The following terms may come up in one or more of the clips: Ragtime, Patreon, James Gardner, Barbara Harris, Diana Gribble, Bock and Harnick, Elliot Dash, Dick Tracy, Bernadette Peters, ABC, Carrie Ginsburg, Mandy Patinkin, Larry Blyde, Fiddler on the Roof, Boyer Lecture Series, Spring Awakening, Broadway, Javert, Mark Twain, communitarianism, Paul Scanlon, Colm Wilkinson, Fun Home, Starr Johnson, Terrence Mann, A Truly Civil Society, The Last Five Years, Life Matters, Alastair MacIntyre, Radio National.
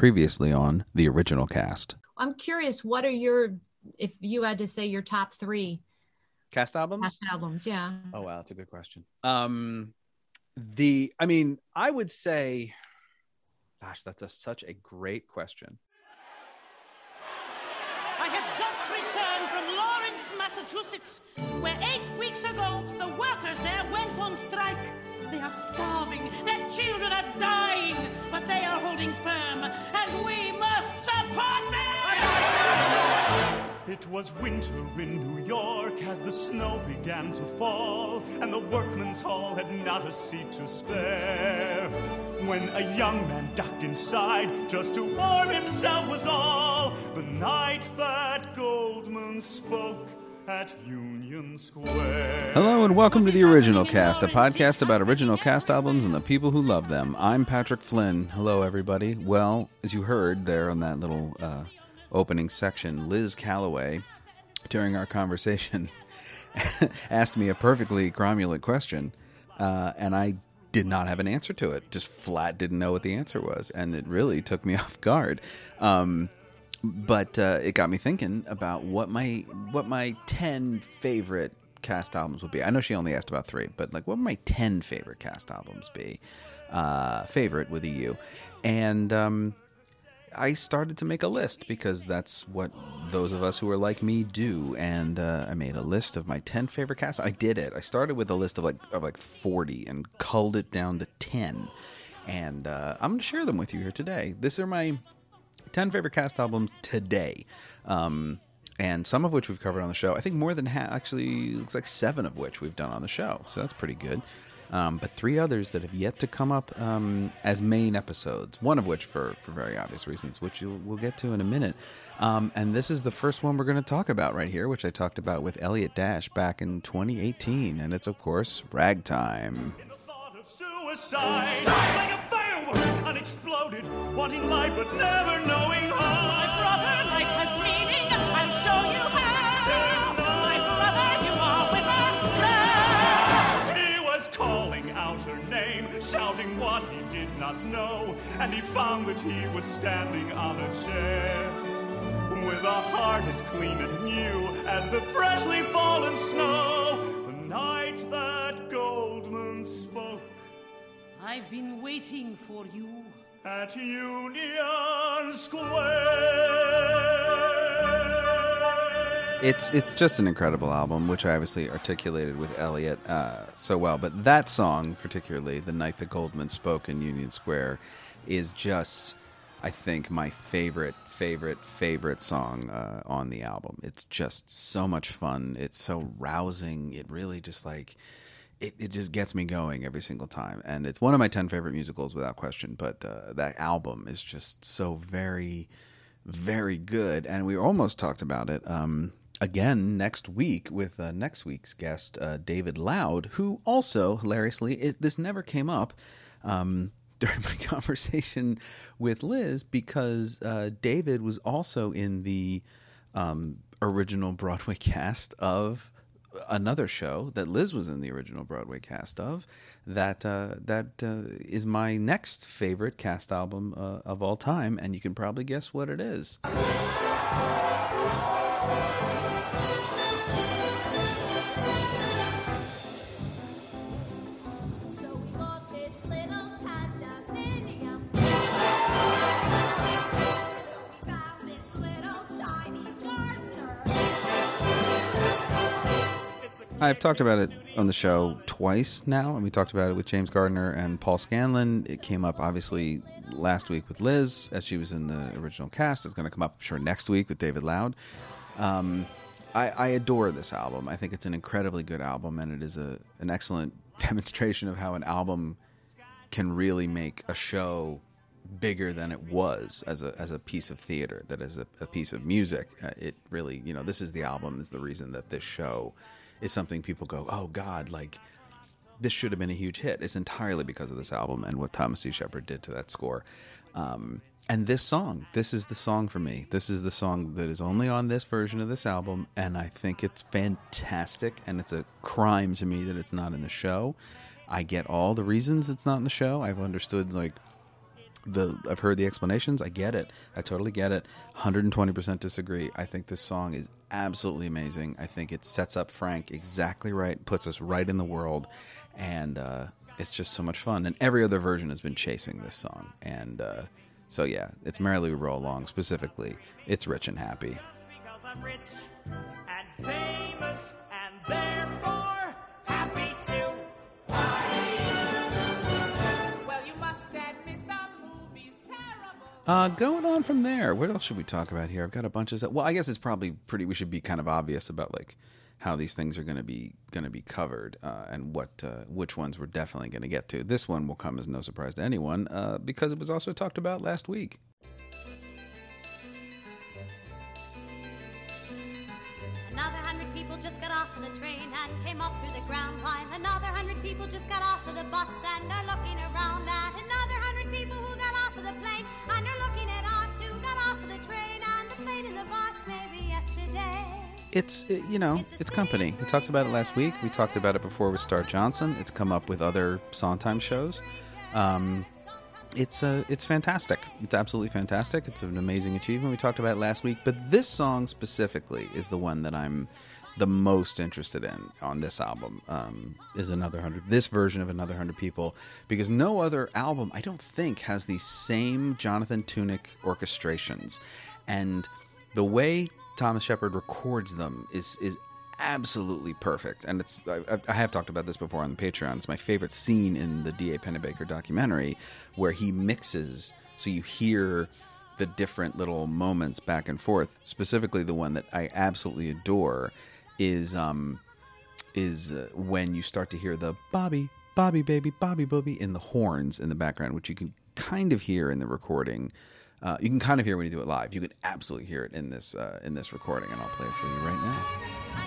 previously on the original cast. I'm curious, what are your, if you had to say your top three cast albums? Cast albums, yeah. Oh, wow, that's a good question. I mean, I would say, gosh, that's such a great question. I have just returned from Lawrence, Massachusetts, where 8 weeks ago, the workers there went on strike. They are starving, their children are dying, but they are holding firm, and we must support them! It was winter in New York as the snow began to fall, and the workmen's hall had not a seat to spare. When a young man ducked inside just to warm himself was all, the night that Goldman spoke at Union Square. Hello and welcome to The Original Cast, a podcast about original cast albums and the people who love them. I'm Patrick Flynn. Hello, everybody. Well, as you heard there on that little opening section, Liz Callaway, during our conversation, asked me a perfectly cromulent question, and I did not have an answer to it. Just flat didn't know what the answer was, and it really took me off guard. But it got me thinking about what my 10 favorite cast albums would be. I know she only asked about three, but like, what would my 10 favorite cast albums be? Favorite with a U. And I started to make a list because that's what those of us who are like me do. And I made a list of my 10 favorite cast. I did it. I started with a list of like 40 and culled it down to 10. And I'm going to share them with you here today. These are my 10 favorite cast albums today, and some of which we've covered on the show. I think more than half, actually, looks like 7 of which we've done on the show, so that's pretty good. But 3 others that have yet to come up as main episodes, one of which for very obvious reasons, which we'll get to in a minute. And this is the first one we're going to talk about right here, which I talked about with Elliot Dash back in 2018, and it's, of course, Ragtime. In the thought of suicide, like a firework, unexploded, wanting life but never knowing how. My brother, life has meaning, I'll show you how. My brother, you are with us now. He was calling out her name, shouting what he did not know, and he found that he was standing on a chair with a heart as clean and new as the freshly fallen snow. The night that Goldman spoke, I've been waiting for you at Union Square. It's just an incredible album, which I obviously articulated with Elliot so well. But that song, particularly, The Night That Goldman Spoke in Union Square, is just, I think, my favorite song on the album. It's just so much fun. It's so rousing. It really just like... It just gets me going every single time. And it's one of my 10 favorite musicals without question, but that album is just so very, very good. And we almost talked about it again next week with next week's guest, David Loud, who also, hilariously, this never came up during my conversation with Liz because David was also in the original Broadway cast of... another show that Liz was in the original Broadway cast of, that is my next favorite cast album of all time, and you can probably guess what it is. I've talked about it on the show twice now, and we talked about it with James Gardner and Paul Scanlon. It came up, obviously, last week with Liz, as she was in the original cast. It's going to come up, I'm sure, next week with David Loud. I adore this album. I think it's an incredibly good album, and it is an excellent demonstration of how an album can really make a show bigger than it was as a piece of theater, that as a piece of music. It really, you know, this is the album, is the reason that this show... is something people go, oh God, like this should have been a huge hit. It's entirely because of this album and what Thomas C. Shepard did to that score. And this song, this is the song for me. This is the song that is only on this version of this album, and I think it's fantastic, and it's a crime to me that it's not in the show. I get all the reasons it's not in the show. I've understood like I've heard the explanations. I get it. I totally get it. 120% disagree. I think this song is absolutely amazing. I think it sets up Frank exactly right, puts us right in the world, and it's just so much fun. And every other version has been chasing this song. And so, yeah, it's Merrily We Roll Along specifically. It's rich and happy. Just because I'm rich and famous and therefore happy to party. Well, you must admit the movie's terrible. Going on from there, what else should we talk about here? I've got a bunch of stuff. Well, I guess it's probably we should be kind of obvious about, like, how these things are going to be covered, and which ones we're definitely going to get to. This one will come as no surprise to anyone, because it was also talked about last week. Another 100 people just got off of the train and came up through the ground line. Another 100 people just got off of the bus and are looking around at another 100 people who got off of the plane and are looking at us who got off of the train and the plane and the bus maybe yesterday. It's Company. We talked about it last week. We talked about it before with Starr Johnson. It's come up with other Sondheim shows. It's fantastic. It's absolutely fantastic. It's an amazing achievement. We talked about it last week. But this song specifically is the one that I'm the most interested in on this album, is this version of Another 100 People, because no other album, I don't think, has the same Jonathan Tunick orchestrations. And the way Thomas Shepard records them is absolutely perfect, and it's I have talked about this before on the Patreon. It's my favorite scene in the DA Pennebaker documentary, where he mixes, so you hear the different little moments back and forth. Specifically, the one that I absolutely adore is when you start to hear the Bobby, Bobby, baby, Bobby, Bobby in the horns in the background, which you can kind of hear in the recording. You can kind of hear when you do it live. You can absolutely hear it in this recording, and I'll play it for you right now.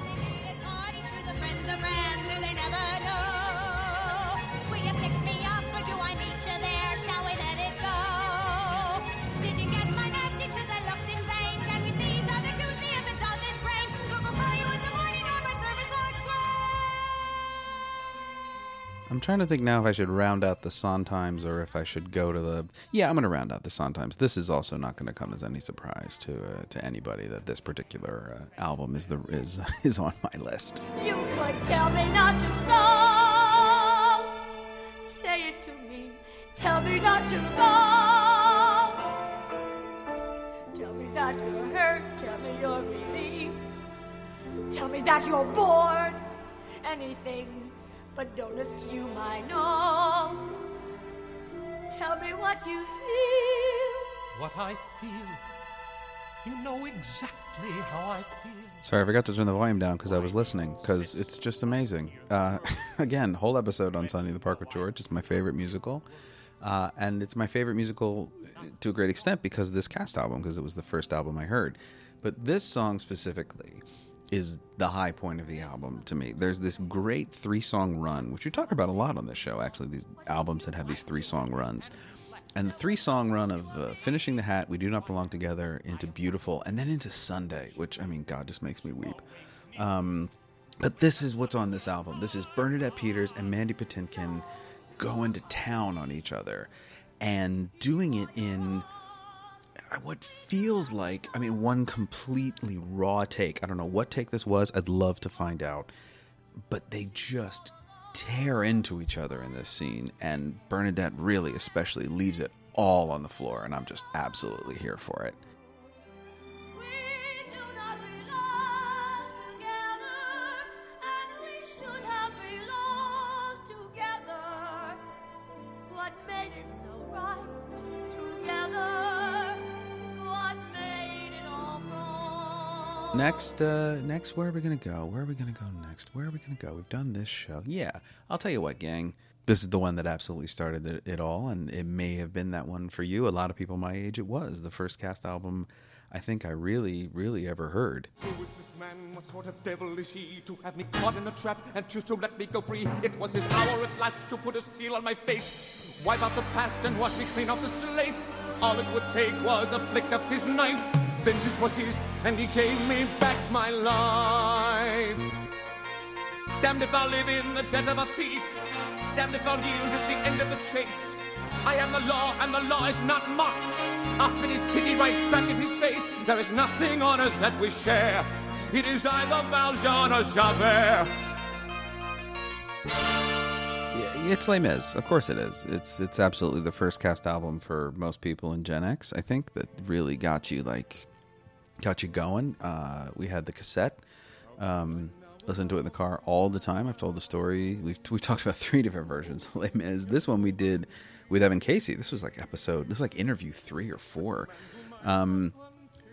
I'm trying to think now if I should round out the Sondheims or if I should go to the... Yeah, I'm going to round out the Sondheims. This is also not going to come as any surprise to anybody that this particular album is on my list. You could tell me not to go. Say it to me. Tell me not to go. Tell me that you're hurt. Tell me you're relieved. Tell me that you're bored. Anything. But don't assume I know. Tell me what you feel. What I feel. You know exactly how I feel. Sorry, I forgot to turn the volume down because I was listening, because it's just amazing. Again, whole episode on Sunday in the Park with George. It's my favorite musical. And it's my favorite musical to a great extent because of this cast album, because it was the first album I heard. But this song specifically is the high point of the album to me. There's this great three-song run, which we talk about a lot on this show, actually, these albums that have these three-song runs. And the three-song run of Finishing the Hat, We Do Not Belong Together, into Beautiful, and then into Sunday, which, I mean, God, just makes me weep. But this is what's on this album. This is Bernadette Peters and Mandy Patinkin going to town on each other and doing it in what feels like, I mean, one completely raw take. I don't know what take this was. I'd love to find out. But they just tear into each other in this scene. And Bernadette really especially leaves it all on the floor. And I'm just absolutely here for it. Next, where are we going to go? Where are we going to go next? Where are we going to go? We've done this show. Yeah, I'll tell you what, gang. This is the one that absolutely started it all, and it may have been that one for you. A lot of people my age, it was. The first cast album I think I really, really ever heard. Who is this man? What sort of devil is he? To have me caught in a trap and choose to let me go free. It was his hour at last to put a seal on my face. Wipe out the past and wash me clean off the slate. All it would take was a flick of his knife. Vengeance was his, and he gave me back my life. Damned if I live in the debt of a thief. damned if I'll yield at the end of the chase. I am the law, and the law is not mocked. Often is pity right back in his face. There is nothing on earth that we share. It is either Valjean or Javert. Yeah, it's Les Mis. Of course it is. It's absolutely the first cast album for most people in Gen X, I think, that really got you going. We had the cassette. Listen to it in the car all the time. I've told the story. We talked about 3 different versions of Les Mis. This one we did with Evan Casey. This was like episode, this was like interview 3 or 4.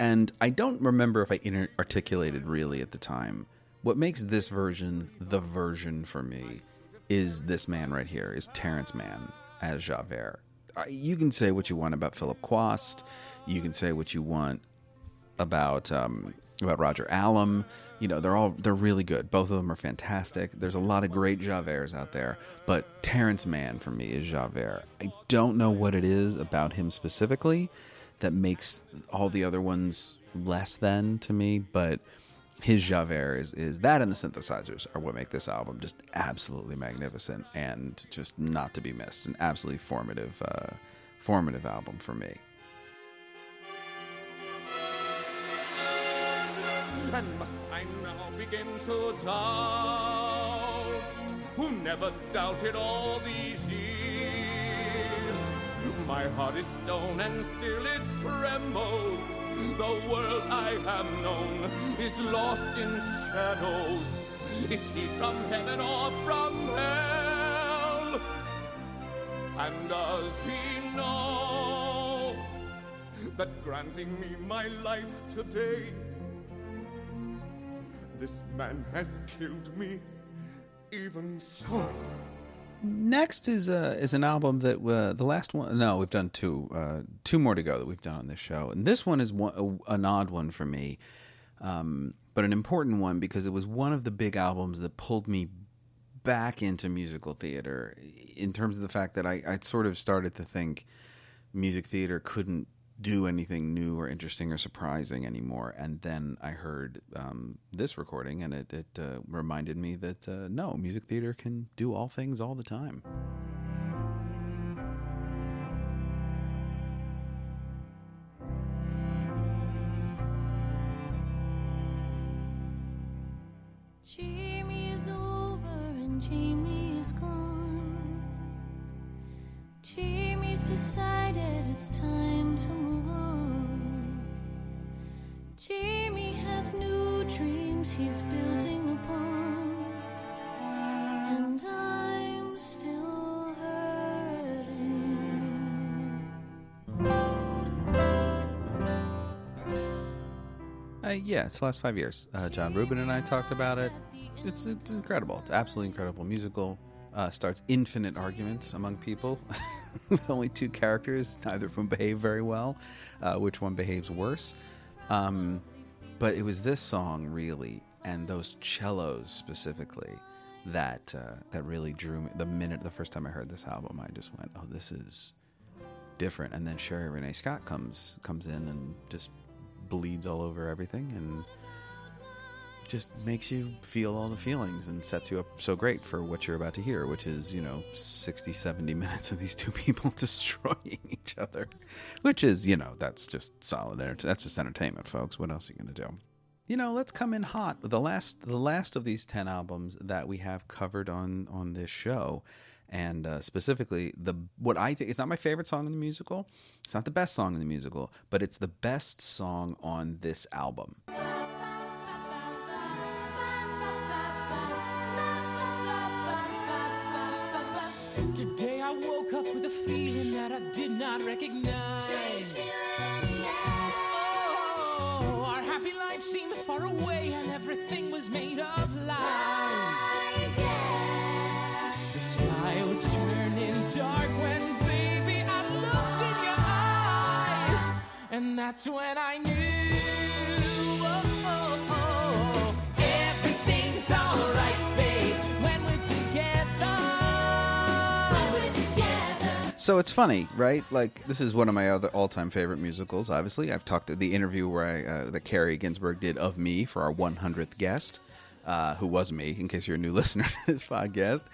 And I don't remember if I articulated really at the time. What makes this version the version for me is this man right here, is Terrence Mann as Javert. You can say what you want about Philip Quast. You can say what you want about Roger Allam. You know, they're really good. Both of them are fantastic. There's a lot of great Javerts out there, but Terrence Mann for me is Javert. I don't know what it is about him specifically that makes all the other ones less than to me, but his Javert is that, and the synthesizers are what make this album just absolutely magnificent and just not to be missed. An absolutely formative album for me. And must I now begin to doubt, who never doubted all these years? My heart is stone and still it trembles. The world I have known is lost in shadows. Is he from heaven or from hell? And does he know that granting me my life today, this man has killed me, even so. Next is an album that the last one. No, we've done 2 more to go that we've done on this show, and this one is an odd one for me, but an important one because it was one of the big albums that pulled me back into musical theater in terms of the fact that I'd sort of started to think music theater couldn't do anything new or interesting or surprising anymore. And then I heard this recording, and it reminded me that, no, music theater can do all things all the time. Jamie is over and Jamie is gone. Jamie's decided it's time to move on. Jamie has new dreams he's building upon, and I'm still hurting. It's The Last 5 Years. John Rubin and I talked about it. It's incredible. It's absolutely incredible musical. Starts infinite arguments among people with only 2 characters, neither of whom behave very well, which one behaves worse. But it was this song, really, and those cellos specifically, that really drew me. The first time I heard this album, I just went, oh, this is different. And then Sherie Renee Scott comes in and just bleeds all over everything, and just makes you feel all the feelings and sets you up so great for what you're about to hear, which is, 60, 70 minutes of these 2 people destroying each other, which is, that's just solid. That's just entertainment, folks. What else are you going to do? Let's come in hot. The last of these 10 albums that we have covered on this show. And specifically, what I think, it's not my favorite song in the musical. It's not the best song in the musical, but it's the best song on this album. Today I woke up with a feeling that I did not recognize. Strange feeling, yeah. Oh, our happy life seemed far away, and everything was made of lies, yeah. The sky was turning dark when, baby, I looked in your eyes, and that's when I knew, oh, everything's alright, babe, when we're together. So it's funny, right? Like, this is one of my other all-time favorite musicals, obviously. I've talked to the interview where that Carrie Ginsburg did of me for our 100th guest, who was me, in case you're a new listener to this podcast.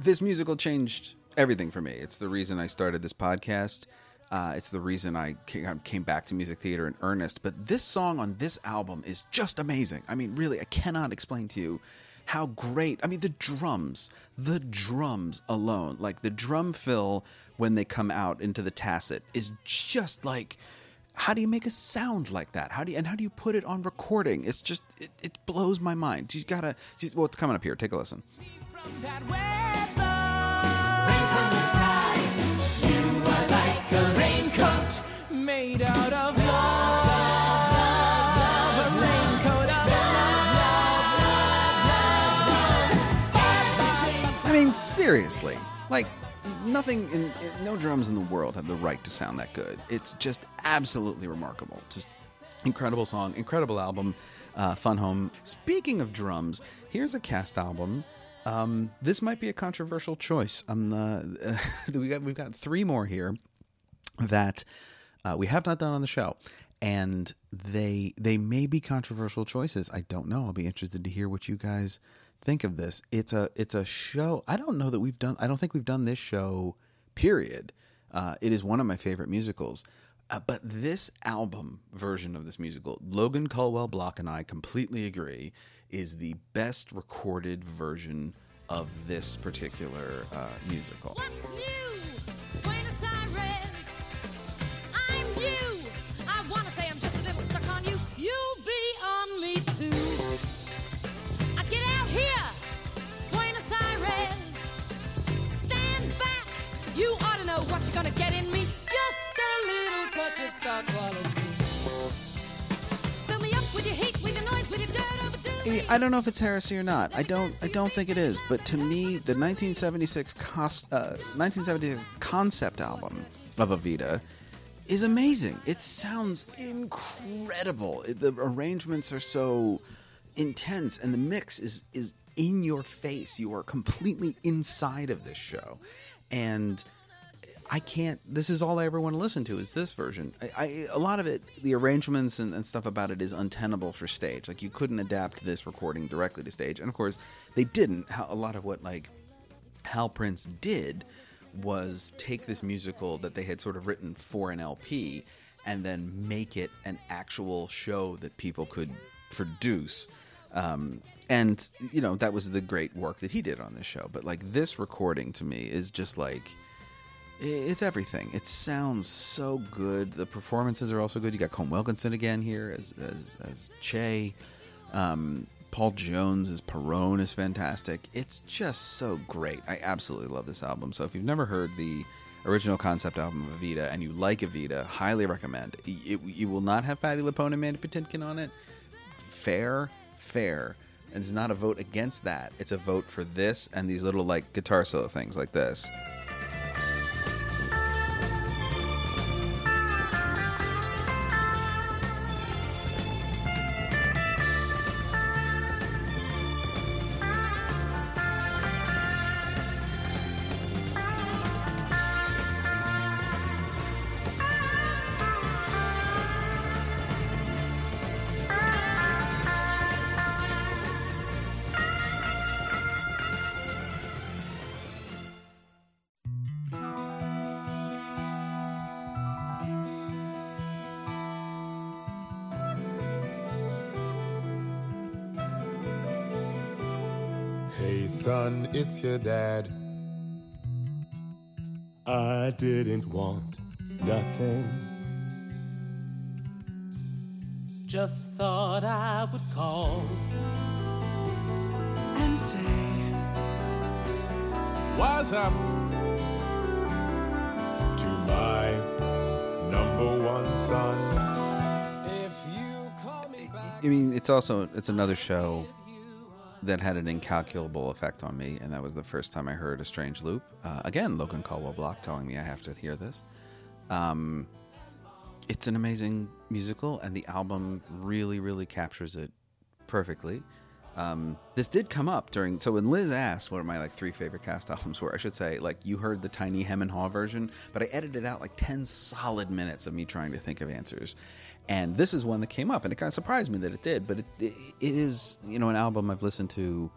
this musical changed everything for me. It's the reason I started this podcast. It's the reason I came back to music theater in earnest. But this song on this album is just amazing. I mean, really, I cannot explain to you how great. I mean, the drums alone, like the drum fill when they come out into the tacit is just like, how do you make a sound like that? How do you put it on recording? It's just, it blows my mind. You gotta, well, it's coming up here. Take a listen. From that weather. Rain from the sky. You are like a raincoat made out of love. A raincoat of love. I mean, seriously, like nothing no drums in the world have the right to sound that good. It's just absolutely remarkable. Just incredible song, incredible album, Fun Home. Speaking of drums, here's a cast album. This might be a controversial choice. We've got three more here that we have not done on the show, and they may be controversial choices. I don't know. I'll be interested to hear what you guys think of this. It's a show. I don't think we've done this show. Period. It is one of my favorite musicals. But this album version of this musical, Logan Culwell-Block and I completely agree, is the best recorded version of this particular musical. What's new? Buenos Aires. I'm you. I want to say I'm just a little stuck on you. You'll be on me too. I get out here. Buenos Aires. Stand back. You ought to know what you're going to get in me. I don't know if it's heresy or not. I don't think it is. But to me, the 1976 concept album of Evita is amazing. It sounds incredible. The arrangements are so intense, and the mix is in your face. You are completely inside of this show, and I can't. This is all I ever want to listen to is this version. A lot of it, the arrangements and stuff about it, is untenable for stage. Like, you couldn't adapt this recording directly to stage, and of course they didn't. A lot of what Hal Prince did was take this musical that they had sort of written for an LP and then make it an actual show that people could produce. And you know, that was the great work that he did on this show. But this recording to me is just it's everything. It sounds so good. The performances are also good. You got Colm Wilkinson again here as Che. Paul Jones as Perrone is fantastic. It's just so great. I absolutely love this album. So if you've never heard the original concept album of Evita and you like Evita, highly recommend. You will not have Patti LuPone and Mandy Patinkin on it. Fair. And it's not a vote against that. It's a vote for this and these little guitar solo things like this. Son, it's your dad. I didn't want nothing. Just thought I would call and say, what's up? To my number one son. If you call me back. I mean, it's another show that had an incalculable effect on me, and that was the first time I heard A Strange Loop. Again, Logan Culwell-Block telling me I have to hear this. It's an amazing musical, and the album really, really captures it perfectly. This did come up so when Liz asked what my three favorite cast albums were, I should say, you heard the tiny hem and haw version, but I edited out 10 solid minutes of me trying to think of answers. And this is one that came up, and it kind of surprised me that it did, but it is, an album I've listened to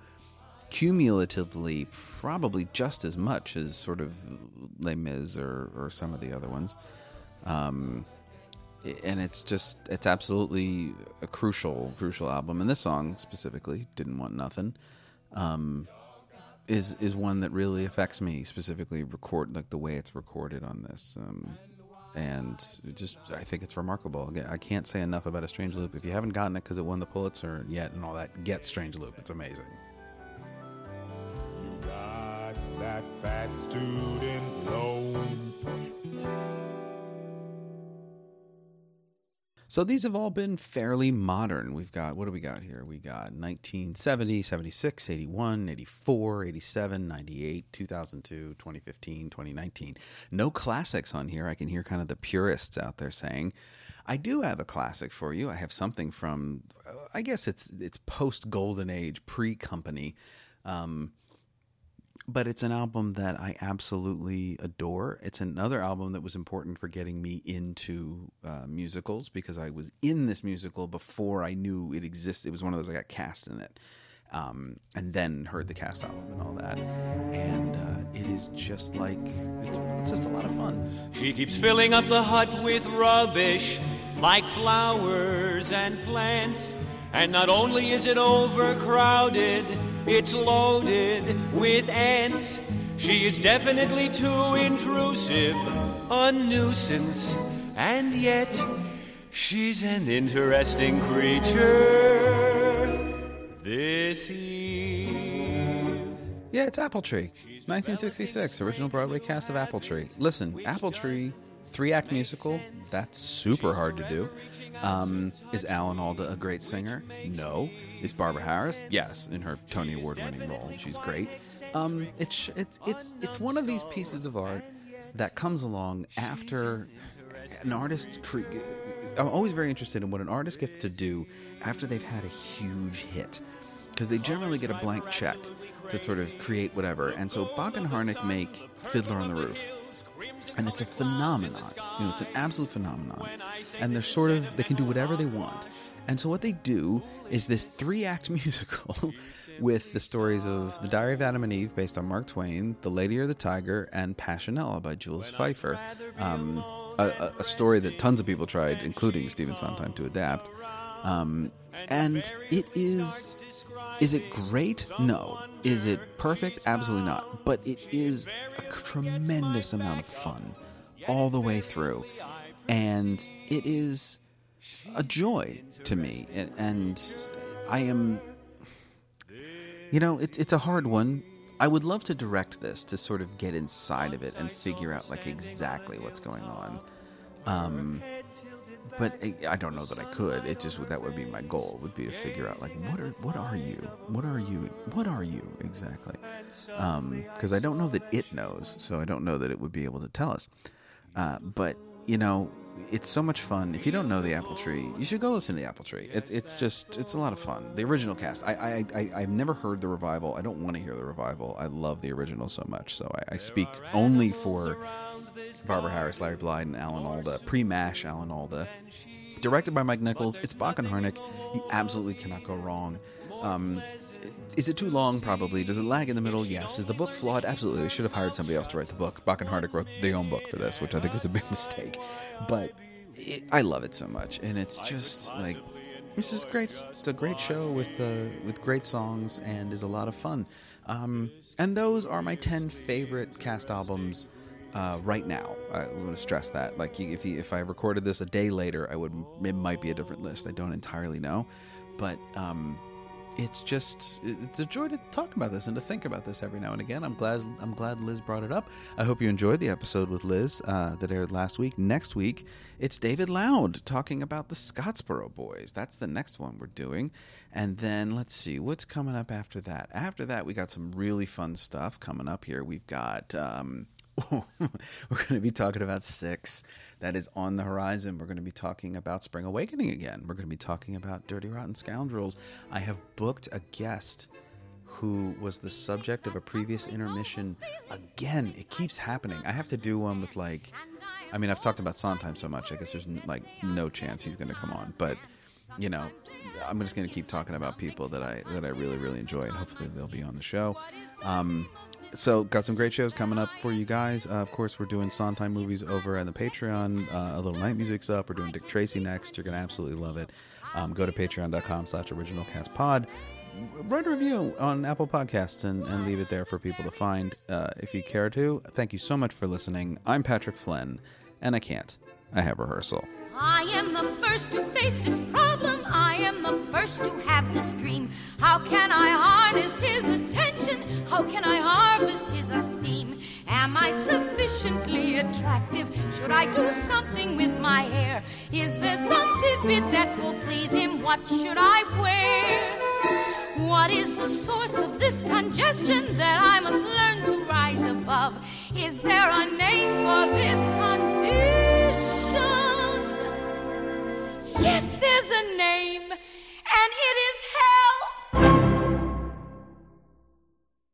cumulatively probably just as much as sort of Les Mis or some of the other ones. And it's absolutely a crucial album. And this song specifically, Didn't Want Nothing, is one that really affects me, specifically the way it's recorded on this. And I think it's remarkable. I can't say enough about A Strange Loop. If you haven't gotten it because it won the Pulitzer yet and all that, get Strange Loop. It's amazing. You got that fat student loan. So these have all been fairly modern. We've got, what do we got here? We got 1970, 76, 81, 84, 87, 98, 2002, 2015, 2019. No classics on here. I can hear kind of the purists out there saying, I do have a classic for you. I have something from, I guess it's post-Golden Age, pre-Company. But it's an album that I absolutely adore. It's another album that was important for getting me into musicals, because I was in this musical before I knew it existed. It was one of those I got cast in it, and then heard the cast album and all that. And it is just like, it's just a lot of fun. She keeps filling up the hut with rubbish, like flowers and plants. And not only is it overcrowded, it's loaded with ants. She is definitely too intrusive, a nuisance, and yet she's an interesting creature this eve. Yeah, it's Apple Tree. 1966, original Broadway cast of Apple Tree. Listen, Apple Tree, 3-act musical, that's super hard to do. Is Alan Alda a great singer? No. Is Barbara Harris? Yes, in her Tony Award-winning role, she's great. It's one of these pieces of art that comes along after an artist. I'm always very interested in what an artist gets to do after they've had a huge hit, because they generally get a blank check to sort of create whatever. And so Bock and Harnick make Fiddler on the Roof. And it's a phenomenon. It's an absolute phenomenon. And they can do whatever they want. And so what they do is this 3-act musical with the stories of The Diary of Adam and Eve, based on Mark Twain, The Lady or the Tiger, and Passionella by Jules Pfeiffer, a story that tons of people tried, including Stephen Sondheim, to adapt. And it is... Is it great? No. Is it perfect? Absolutely not. But it is a tremendous amount of fun all the way through. And it is a joy to me. And I am... it's a hard one. I would love to direct this to sort of get inside of it and figure out, exactly what's going on. But I don't know that I could. It just that would be my goal. Would be to figure out what are you exactly? Because I don't know that it knows, so I don't know that it would be able to tell us. But it's so much fun. If you don't know the Apple Tree, you should go listen to the Apple Tree. It's a lot of fun. The original cast. I've never heard the revival. I don't want to hear the revival. I love the original so much. So I speak only for Barbara Harris, Larry Blyde, and Alan Alda. Pre-MASH Alan Alda. Directed by Mike Nichols. It's Bock and Harnick. You absolutely cannot go wrong. Is it too long? Probably. Does it lag in the middle? Yes. Is the book flawed? Absolutely. They should have hired somebody else to write the book. Bock and Harnick wrote their own book for this, which I think was a big mistake. But I love it so much. And it's just this is great. It's a great show with great songs and is a lot of fun. And those are my 10 favorite cast albums. Right now, I want to stress that. If I recorded this a day later, it might be a different list. I don't entirely know, but it's a joy to talk about this and to think about this every now and again. I'm glad Liz brought it up. I hope you enjoyed the episode with Liz that aired last week. Next week, it's David Loud talking about the Scottsboro Boys. That's the next one we're doing. And then let's see what's coming up after that. After that, we got some really fun stuff coming up here. We've got. We're going to be talking about 6. That is on the horizon. We're going to be talking about Spring Awakening again. We're going to be talking about Dirty Rotten Scoundrels. I have booked a guest who was the subject of a previous intermission. Again, it keeps happening. I have to do one with I've talked about Sondheim so much. I guess there's no chance he's going to come on. But you know, I'm just going to keep talking about people that I really, really enjoy, and hopefully they'll be on the show. So got some great shows coming up for you guys. Of course, we're doing Sondheim movies over on the Patreon. A Little Night Music's up. We're doing Dick Tracy next. You're going to absolutely love it. Go to patreon.com/originalcastpod. Write a review on Apple Podcasts and leave it there for people to find if you care to. Thank you so much for listening. I'm Patrick Flynn, and I can't. I have rehearsal. I am the first to face this problem. I am the first to have this dream. How can I harness his attention? How can I harvest his esteem? Am I sufficiently attractive? Should I do something with my hair? Is there some tidbit that will please him? What should I wear? What is the source of this congestion that I must learn to rise above? Is there a name for this condition? Yes, there's a name.